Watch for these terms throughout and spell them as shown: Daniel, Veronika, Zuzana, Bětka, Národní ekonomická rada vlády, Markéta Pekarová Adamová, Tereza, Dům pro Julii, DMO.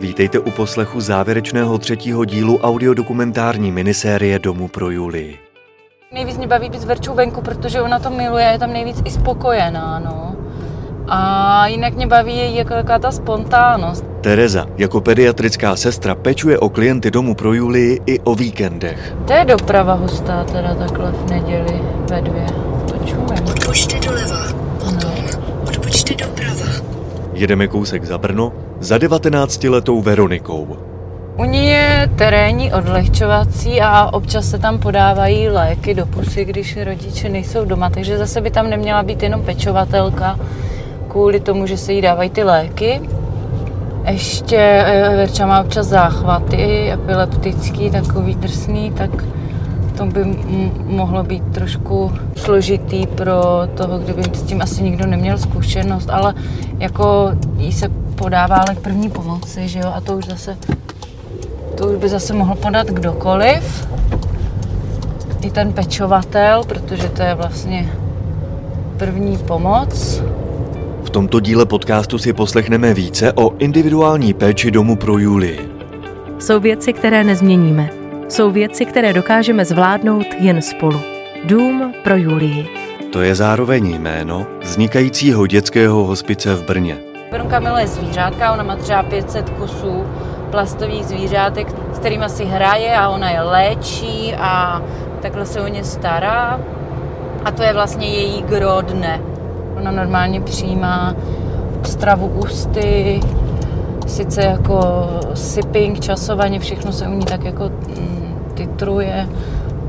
Vítejte u poslechu závěrečného 3. dílu audiodokumentární minisérie Domu pro Julii. Nejvíc mě baví být s Verčou venku, protože ona to miluje, je tam nejvíc i spokojená, no. A jinak mě baví její jaká ta spontánnost. Tereza jako pediatrická sestra pečuje o klienty Domu pro Julii i o víkendech. To je doprava hustá teda takhle v neděli ve 2. Počujeme. Odbočte doleva, potom odbočte doprava. Jedeme kousek za Brno za 19letou Veronikou. U ní je terénní odlehčovací a občas se tam podávají léky do pusy, když rodiče nejsou doma, takže zase by tam neměla být jenom pečovatelka kvůli tomu, že se jí dávají ty léky. Ještě Verča má občas záchvaty epileptický, takový drsný, tak to by mohlo být trošku složitý pro toho, kdyby s tím asi nikdo neměl zkušenost, ale jako jí se podává lék první pomoci, že jo, a to už by zase mohl podat kdokoliv, i ten pečovatel, protože to je vlastně první pomoc. V tomto díle podcastu si poslechneme více o individuální péči Domu pro Julii. Jsou věci, které nezměníme. Jsou věci, které dokážeme zvládnout jen spolu. Dům pro Julii. To je zároveň jméno vznikajícího dětského hospice v Brně. Veronka miluje zvířátka, ona má třeba 500 kusů plastových zvířátek, s kterými si hraje a ona je léčí a takhle se o ně stará. A to je vlastně její gro dne. Ona normálně přijímá stravu ústy, sice jako sipping, časovaně, všechno se u ní tak jako titruje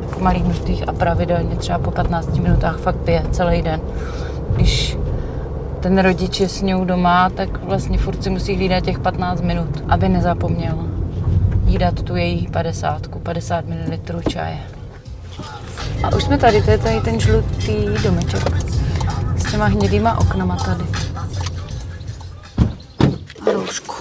v malých množstvích a pravidelně třeba po 15 minutách fakt pije celý den. Když ten rodič je s ňou doma, tak vlastně furt si musí hlídat těch 15 minut, aby nezapomněl jí dát tu její 50 ml čaje. A už jsme tady, to je tady ten žlutý domeček s těma hnědýma oknama tady. A roušku.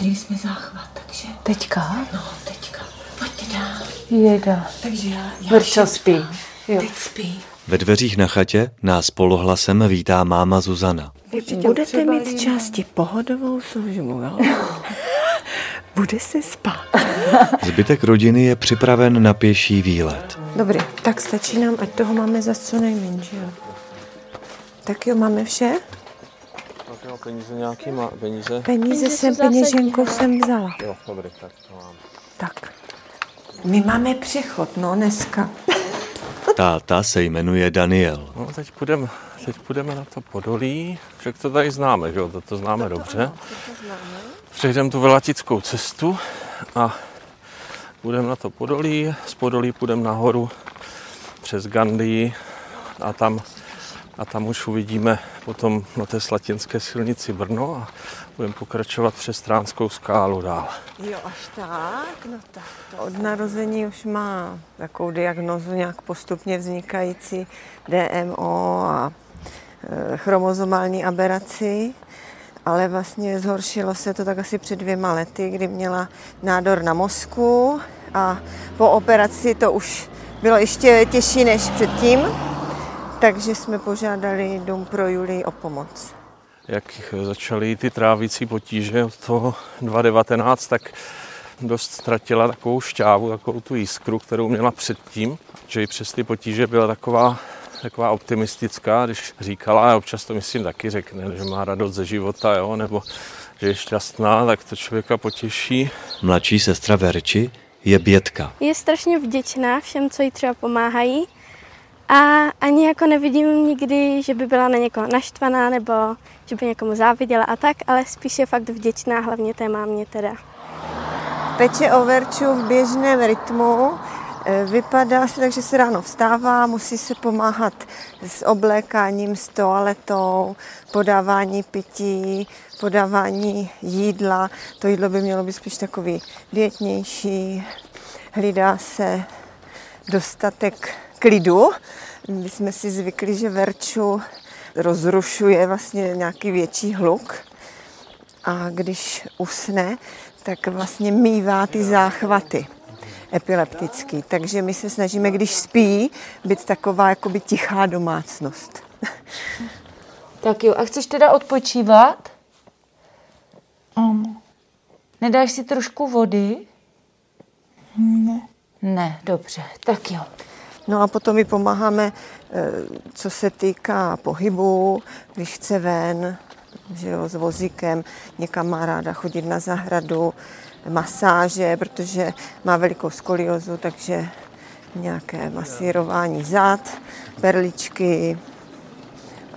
Měli jsme záchvat, takže... Teďka? No, teďka. Pojďte dál. Jeda. Takže já Vrča spí. Jo. Teď spí. Ve dveřích na chatě nás polohlasem vítá máma Zuzana. Budete mít z části pohodovou službu, jo? Bude si spát. Zbytek rodiny je připraven na pěší výlet. Dobrý, tak stačí nám, ať toho máme zas co nejméně, jo? Tak jo, máme vše? Tak jo, peníze nějaký má, peníze. Peníze jsem, peněženku jsem vzala. Jo, dobrý, tak to mám. Tak, my máme přechod, no, dneska. Táta se jmenuje Daniel. No, teď půjdeme na to Podolí, však to tady známe, že jo, to známe dobře. Přejdeme tu Velatickou cestu a půjdeme na to Podolí, z Podolí půjdeme nahoru přes Gandii a tam už uvidíme potom na té Slatinské silnici Brno a budeme pokračovat přes Tránskou skálu dál. Jo, až tak? No tak. To od narození už má takovou diagnózu nějak postupně vznikající DMO a chromozomální aberaci, ale vlastně zhoršilo se to tak asi před 2 lety, kdy měla nádor na mozku a po operaci to už bylo ještě těžší než předtím. Takže jsme požádali Dům pro Julii o pomoc. Jak začaly ty trávicí potíže od toho 2019, tak dost ztratila takovou šťávu, takovou tu jiskru, kterou měla předtím, že i přes ty potíže byla taková optimistická, když říkala, a občas to myslím taky řekne, že má radost ze života, jo, nebo že je šťastná, tak to člověka potěší. Mladší sestra Verči je Bětka. Je strašně vděčná všem, co jí třeba pomáhají. A ani jako nevidím nikdy, že by byla na někoho naštvaná nebo že by někomu záviděla a tak, ale spíš je fakt vděčná, hlavně té mámě teda. Peče o Verču v běžném rytmu. Vypadá se tak, že se ráno vstává, musí se pomáhat s oblékáním, s toaletou, podávání pití, podávání jídla. To jídlo by mělo být spíš takový dietnější. Hlídá se dostatek klidu. My jsme si zvykli, že Verču rozrušuje vlastně nějaký větší hluk a když usne, tak vlastně mívá ty záchvaty epileptický. Takže my se snažíme, když spí, být taková jakoby tichá domácnost. Tak jo, a chceš teda odpočívat? Ano. Nedáš si trošku vody? Ne. Ne, dobře, tak jo. No a potom my pomáháme, co se týká pohybu, když chce ven, že jo, s vozíkem, někam má ráda chodit na zahradu, masáže, protože má velikou skoliozu, takže nějaké masírování zad, perličky,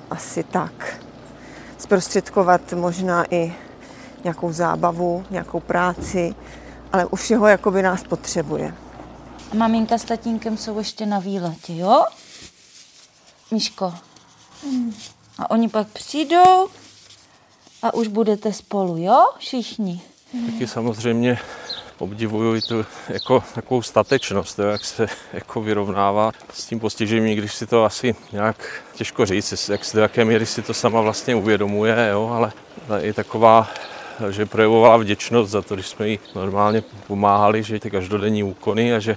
asi tak. Zprostředkovat možná i nějakou zábavu, nějakou práci, ale u všeho jakoby nás potřebuje. Maminka s tatínkem jsou ještě na výletě, jo? Míško. A oni pak přijdou a už budete spolu, jo? Všichni. Taky samozřejmě obdivuju tu jako takovou statečnost, jo? Jak se jako vyrovnává s tím postižením, když si to asi nějak těžko říct, jak si do jaké míry si to sama vlastně uvědomuje, jo? Ale i taková, že projevovala vděčnost za to, když jsme jí normálně pomáhali, že ty každodenní úkony a že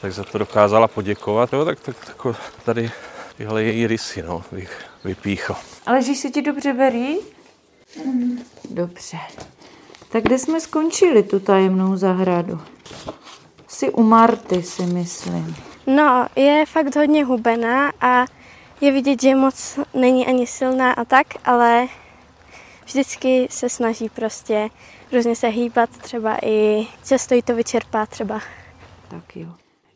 tak za to dokázala poděkovat, jo? Tak tady tyhle její rysy, no, bych vypíchl. Ale že se ti dobře verí? Dobře. Tak kde jsme skončili tu tajemnou zahradu? Jsi u Marty, si myslím. No, je fakt hodně hubená a je vidět, že moc není ani silná a tak, ale vždycky se snaží prostě různě se hýbat, třeba i často jí to vyčerpá třeba. Tak jo.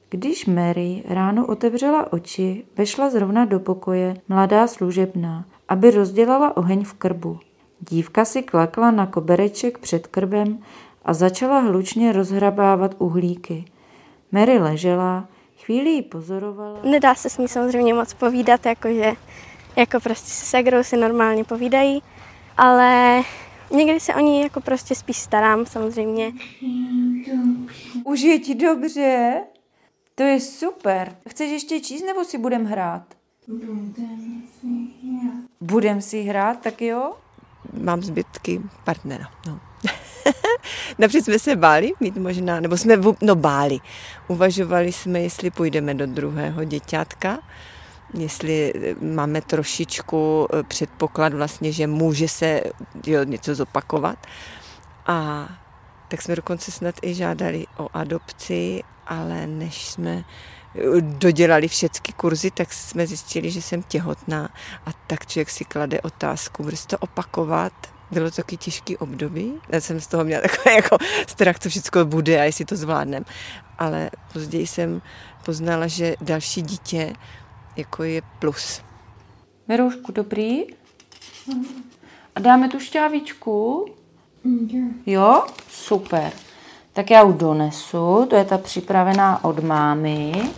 Když Mary ráno otevřela oči, vešla zrovna do pokoje mladá služebná, aby rozdělala oheň v krbu. Dívka si klakla na kobereček před krbem a začala hlučně rozhrabávat uhlíky. Mary ležela, chvíli ji pozorovala. Nedá se s ní samozřejmě moc povídat, jakože jako prostě se segrou si normálně povídají, ale někdy se o ní jako prostě spíš starám samozřejmě. Už je ti dobře? To je super. Chceš ještě číst, nebo si budem hrát? Budem si hrát, tak jo? Mám zbytky partnera. No. Například jsme se báli mít možná, nebo jsme báli. Uvažovali jsme, jestli půjdeme do druhého děťátka, jestli máme trošičku předpoklad vlastně, že může se něco zopakovat. A tak jsme dokonce snad i žádali o adopci, ale než jsme dodělali všechny kurzy, tak jsme zjistili, že jsem těhotná a tak člověk si klade otázku, bude se to opakovat. Bylo to taky těžký období. Já jsem z toho měla takový jako strach, co všechno bude a jestli to zvládnem. Ale později jsem poznala, že další dítě jako je plus. Miroušku, dobrý? A dáme tu šťávičku? Jo? Super. Tak já ji donesu, to je ta připravená od mámy.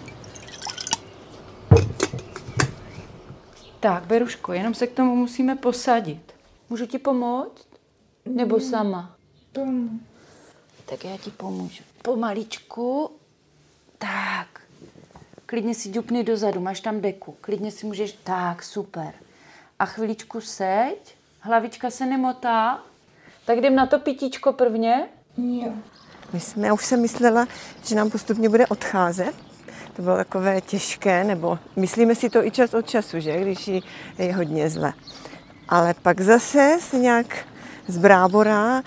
Tak, Beruško, jenom se k tomu musíme posadit. Můžu ti pomoct? Nebo sama? Pomůžu. Tak já ti pomůžu. Pomaličku. Tak. Klidně si dupni dozadu, máš tam deku. Klidně si můžeš... Tak, super. A chviličku seď. Hlavička se nemotá. Tak jdem na to pitíčko prvně. Jo. Já už jsem myslela, že nám postupně bude odcházet. To bylo takové těžké, nebo myslíme si to i čas od času, že, když je hodně zle. Ale pak zase se nějak zbráborá,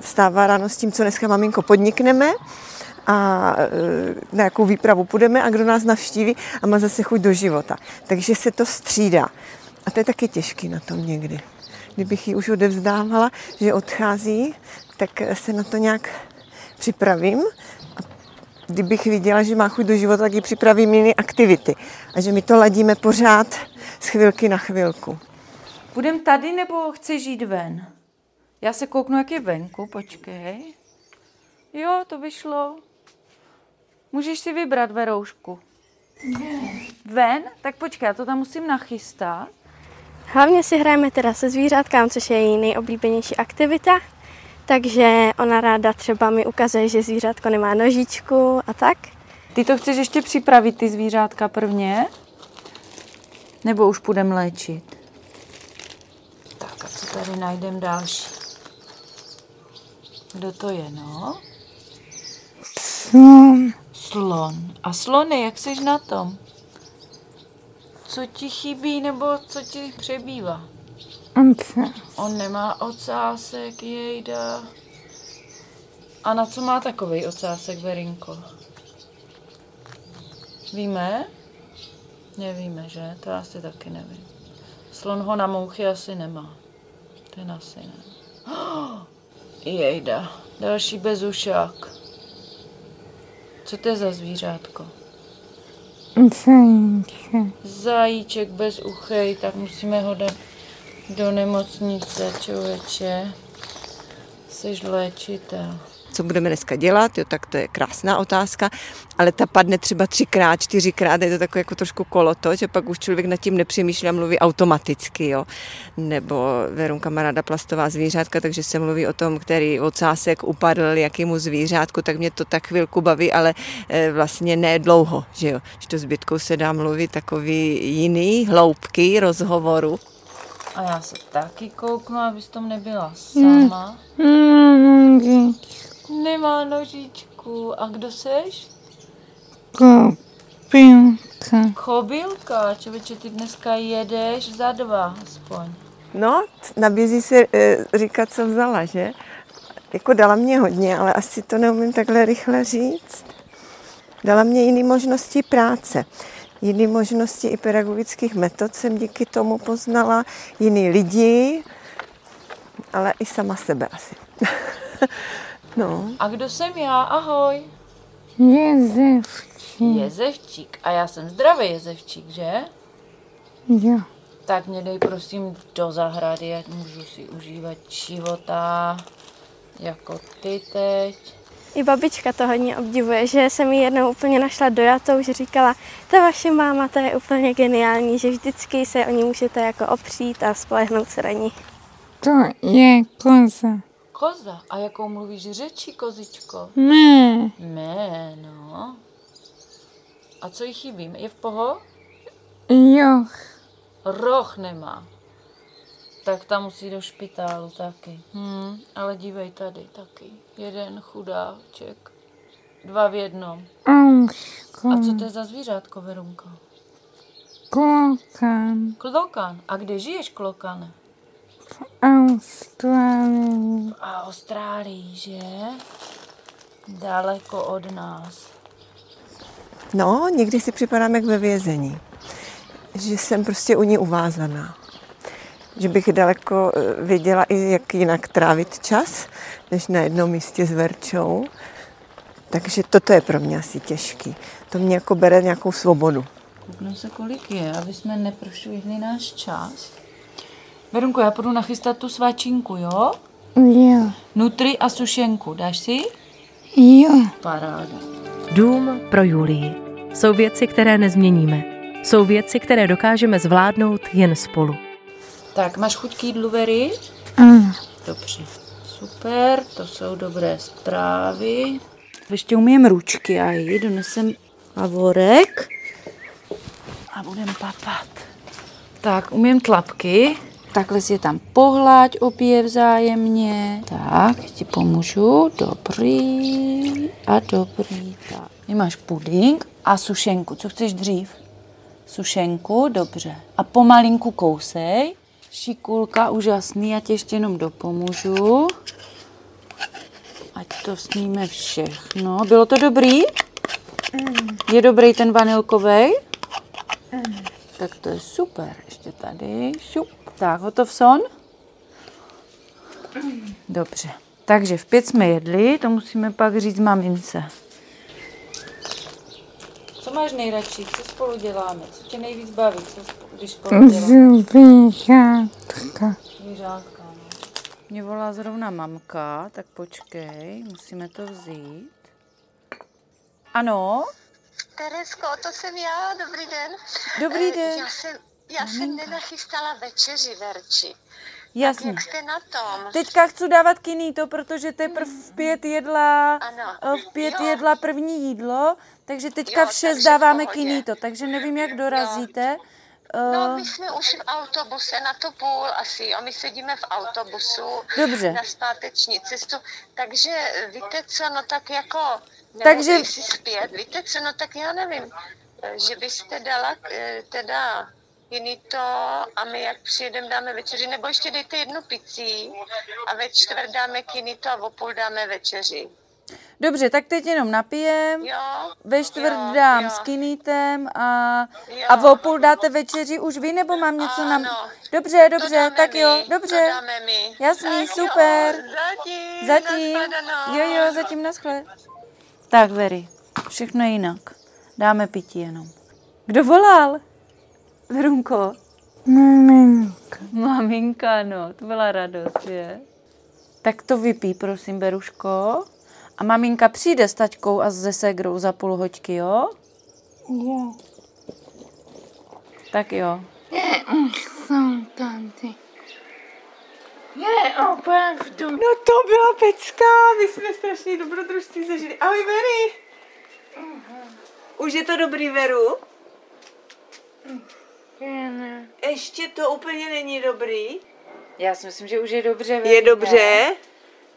vstává ráno s tím, co dneska, maminko, podnikneme a na jakou výpravu půjdeme a kdo nás navštíví a má zase chuť do života. Takže se to střídá. A to je taky těžký na tom někdy. Kdybych ji už odevzdávala, že odchází, tak se na to nějak připravím a kdybych viděla, že má chuť do života, tak ji připravím jiné aktivity a že my to ladíme pořád z chvilky na chvilku. Budem tady, nebo chceš žít ven? Já se kouknu, jak je venku, počkej. Jo, to vyšlo. Můžeš si vybrat, Veroušku. Ven? Tak počkej, já to tam musím nachystat. Hlavně si hrajeme teda se zvířátkám, což je její nejoblíbenější aktivita. Takže ona ráda třeba mi ukazuje, že zvířátko nemá nožičku a tak. Ty to chceš ještě připravit, ty zvířátka prvně? Nebo už půjdeme léčit? Tak a co tady najdeme další? Kdo to je, no? Slon. Slon. A slony, jak jsi na tom? Co ti chybí nebo co ti přebývá? Ocas. On nemá ocásek, jejda. A na co má takovej ocásek, Verinko? Víme? Nevíme, že? To asi taky nevím. Slon ho na mouchy asi nemá. Ten asi ne. Oh, jejda. Další bezušák. Co to je za zvířátko? Zajíček. Zajíček bez uchej, tak musíme ho dát do nemocnice, člověče. Jseš léčitel. Co budeme dneska dělat, jo, tak to je krásná otázka, ale ta padne třeba 3x, 4x, je to takové jako trošku kolotoč, že pak už člověk nad tím nepřemýšlí a mluví automaticky, jo. Nebo Verunka má ráda plastová zvířátka, takže se mluví o tom, který ocásek upadl jakému zvířátku, tak mě to tak chvilku baví, ale vlastně ne dlouho, že jo. Že to s Bětkou se dá mluvit takový jiný hloubky rozhovoru. A já se taky kouknu, abys tam nebyla sama. Nemá nožičku. A kdo seš? Chobylka. Chobylka, člověče, ty dneska jedeš za dva aspoň. No, nabízí se říkat, co vzala, že? Jako dala mě hodně, ale asi to neumím takhle rychle říct. Dala mě jiné možnosti práce. Jiné možnosti i pedagogických metod jsem díky tomu poznala, jiný lidi, ale i sama sebe asi. No. A kdo jsem já? Ahoj. Jezevčík. Jezevčík. A já jsem zdravý jezevčík, že? Jo. Tak mě dej prosím do zahrady, ať můžu si užívat života jako ty teď. I babička to hodně obdivuje, že se mi jednou úplně našla dojatou, že říkala, ta vaše máma, ta je úplně geniální, že vždycky se o ní můžete jako opřít a spolehnout se na ní. To je koza. Koza? A jakou mluvíš řečí, kozičko? Mé. Mé, no. A co jí chybí? Je v poho? Joch. Roh nemá. Tak tam musí do špitálu taky. Ale dívej tady taky. Jeden chudáček. Dva v jednom. A co to je za zvířátko, Verunko? Klokan. Klokan. A kde žiješ, klokane? V Austrálii. V Austrálii, že? Daleko od nás. No, někdy si připadám jak ve vězení. Že jsem prostě u ní uvázaná. Že bych daleko věděla i jak jinak trávit čas, než na jednom místě s Verčou. Takže toto je pro mě asi těžký. To mě jako bere nějakou svobodu. Kouknu se, kolik je, aby jsme neprošvihli náš čas. Verunko, já půjdu nachystat tu svačinku, jo? Jo. Nutri a sušenku, dáš si? Jo. Paráda. Dům pro Julii. Jsou věci, které nezměníme. Jsou věci, které dokážeme zvládnout jen spolu. Tak, máš chuť k jídlu, Veri? Dobře. Super, to jsou dobré zprávy. Ještě umím ručky a jí donesem pavorek a budem papat. Tak, umím tlapky. Takhle si je tam pohláď obě vzájemně. Tak, já ti pomůžu. Dobrý a dobrý. Tak. Máš puding a sušenku. Co chceš dřív? Sušenku, dobře. A pomalinku kousej. Šikulka, úžasný, já ti ještě jenom dopomůžu. Ať to sníme všechno. Bylo to dobrý? Je dobrý ten vanilkovej? Tak to je super. Ještě tady. Šup. Tak, hotov son? Dobře. Takže v 5 jsme jedli, to musíme pak říct mamince. Co máš nejradši? Co spolu děláme? Co tě nejvíc baví? Když spolu děláme? Zvířátka. Zvířátka, no. Mě volá zrovna mamka, tak počkej, musíme to vzít. Ano? Terezko, to jsem já, dobrý den. Dobrý den. Já jsem nenachystala večeři, Verči. Jasně. Tak jak jste na tom? Teďka chci dávat kinito, protože teprve v pět jedla první jídlo, takže teďka v 6 dáváme kinito, takže nevím, jak dorazíte. No, my jsme už v autobuse na to půl asi, jo, my sedíme v autobusu. Dobře. Na zpáteční cestu, takže víte co, no tak jako nemůžu si zpět, víte co, no tak já nevím, že byste dala teda jiný to a my jak přijedeme dáme večeři, nebo ještě dejte jednu picí a ve čtvrt dáme jiný to a o půl dáme večeři. Dobře, tak teď jenom napijem, jo, ve čtvrt dám jo. S kinítem a o půl dáte večeři už vy, nebo mám něco na... Dobře, dobře, tak my, jo, dobře. Jasný, super. Zatím. Jo, zatím naschle. Tak, Veri, všechno je jinak. Dáme pití jenom. Kdo volal? Verunko? Maminka. Maminka, no, to byla radost, je. Tak to vypí, prosím, Beruško. A maminka přijde s taťkou a se ségrou za půl hoďky, jo? Jo. Tak jo. Jsem tady. Je, opravdu. No to byla pecka, my jsme strašně dobrodružství zažili. Ahoj, Veri. Už je to dobrý, Veru? Ne. Ještě to úplně není dobrý? Já si myslím, že už je dobře, Veri. Je dobře?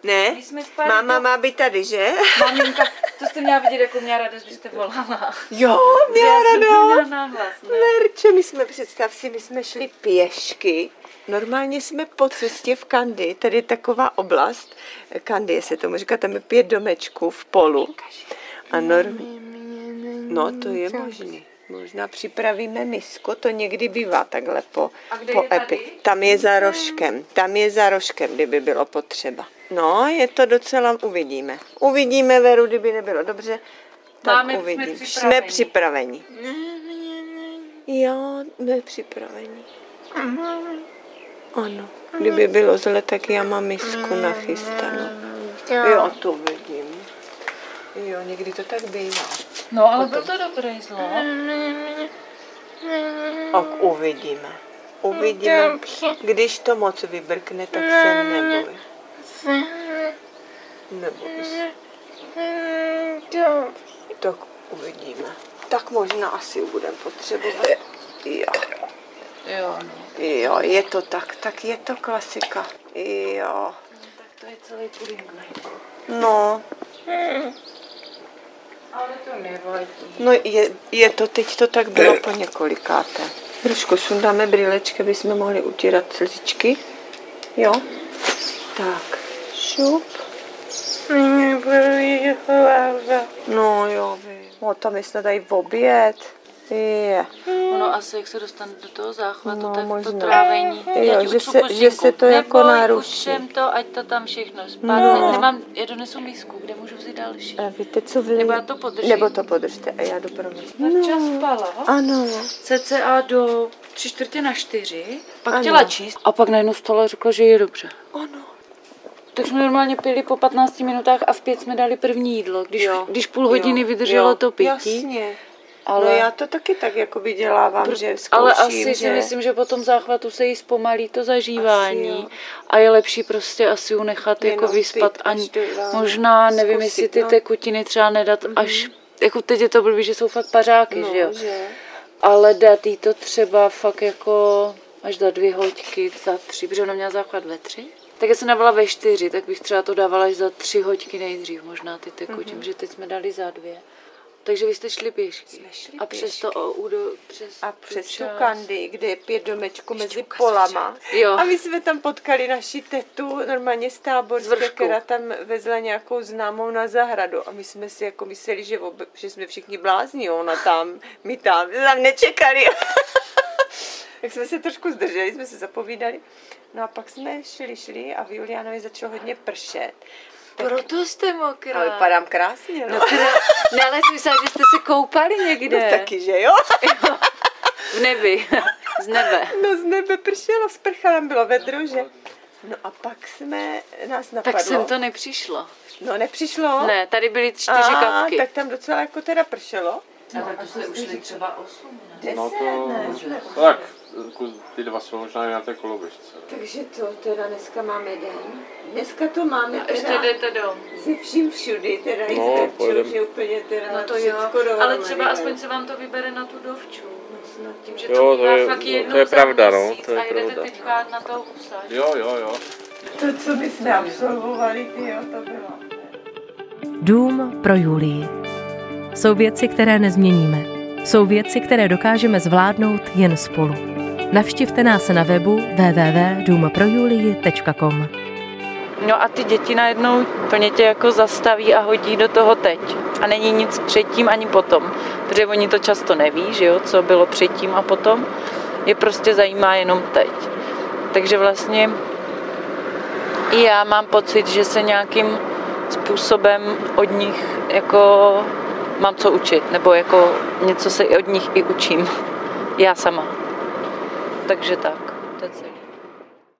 Ne, máma má být tady, že? Maminka, to jste měla vidět, jako měla radost, že jste volala. Jo, měla radost. Verče, my jsme, představ si, my jsme šli pěšky. Normálně jsme po cestě v Kandy, tady je taková oblast, Kandy se tomu říká, tam je 5 domečků v polu. A no, to je možný. Možná připravíme misko, to někdy bývá takhle po epi. Tam je za rožkem, kdyby bylo potřeba. No, je to docela, uvidíme. Uvidíme, Veru, kdyby nebylo dobře, tak uvidíme. Jsme připraveni. Jo, jsme připraveni. Ano, kdyby bylo zle, tak já mám misku nachystanou. Jo, to vidím. Jo, někdy to tak bývá. No, ale byl to dobrý zlo. Tak uvidíme. Uvidíme. Když to moc vybrkne, tak se neboj. Neboj se. Tak uvidíme. Tak možná asi budeme potřebovat. Jo. Jo, je to tak. Tak je to klasika. Jo. Tak to je celý puding. No. Ale to nevadí. No je to, teď to tak bylo po několikáté. Trošku sundáme brýlečky, aby jsme mohli utírat slzičky. Jo. Tak. Šup. No jo, vím. O, tam je snad tady v oběd. Je. Ono asi, jak se dostane do toho záchvatu, no, tak možná. To trávení. Jo, že se to jako naruší. Neboj, to, ať to tam všechno spadne. No. Já donesu misku, kde můžu vzít další. A víte, co vy... Nebo já to podržím. Nebo to podržte a já doprovodím. Marča spala. Ano. Cca do 3/4 na 4. Pak ano. Chtěla číst. A pak najednou vstala a řekla, že je dobře. Ano. Tak jsme normálně pili po 15 minutách a v 5 jsme dali první jídlo. Když půl hodiny vydrželo to pití. Jasně. Ale no já to taky tak jako vydělávám, že zkouším, ale asi že... si myslím, že po tom záchvatu se jí zpomalí to zažívání a je lepší prostě asi ju nechat jenom jako vyspat. Ani možná, nevím, zkusit, jestli ty tekutiny třeba nedat až, jako teď je to blbý, že jsou fakt pařáky, no, že jo. Že? Ale dát jí to třeba fakt jako až za 2 hoďky, za 3, protože ona měla záchvat ve 3. Tak já jsem dávala ve 4, tak bych třeba to dávala až za 3 hoďky nejdřív, možná ty tekutiny, že teď jsme dali za 2. Takže vy jste šli pěšky. A přes to tu Kandy, kde je 5 domečků mezi polama. A my jsme tam potkali naši tetu, normálně z Táborské, která tam vezla nějakou známou na zahradu. A my jsme si jako mysleli, že jsme všichni blázni, ona tam, my tam, nečekali. Tak jsme se trošku zdrželi, jsme se zapovídali. No a pak jsme šli a v Juliánovi začalo hodně pršet. Proto jste mokrá. Ale padám krásně, no. Ne, ale jsem myslela, že jste se koupali někde. No taky, že jo? Jo. V nebi. Z nebe. No z nebe pršelo, sprcha nám bylo vedro, že? No a pak nás napadlo. Tak sem to nepřišlo. No nepřišlo? Ne, tady byly 4 kapky. Tak tam docela jako teda pršelo. No, ale to jste už šli třeba 8, ne? 10, ne? Tak, ty 2 jsou možná na té koloběžce. Takže to teda dneska máme den. Dneska to máme a ještě jdete dom. Se vším všudy, teda i zdrču, že úplně teda na všechno dohromady. Ale třeba aspoň se vám to vybere na tu dovču. No, tím, že jo, to je pravda, no. To je a jdete pravda. Teďka na toho husa. Jo. To, co my jsme absolvovali, to bylo. Dům pro Julii. Jsou věci, které nezměníme. Jsou věci, které dokážeme zvládnout jen spolu. Navštivte nás na webu www.domprojulii.com. No a ty děti najednou plně tě jako zastaví a hodí do toho teď. A není nic předtím ani potom. Protože oni to často neví, že jo, co bylo předtím a potom. Je prostě zajímá jenom teď. Takže vlastně i já mám pocit, že se nějakým způsobem od nich jako mám co učit. Nebo jako něco se od nich i učím. Já sama. Takže tak.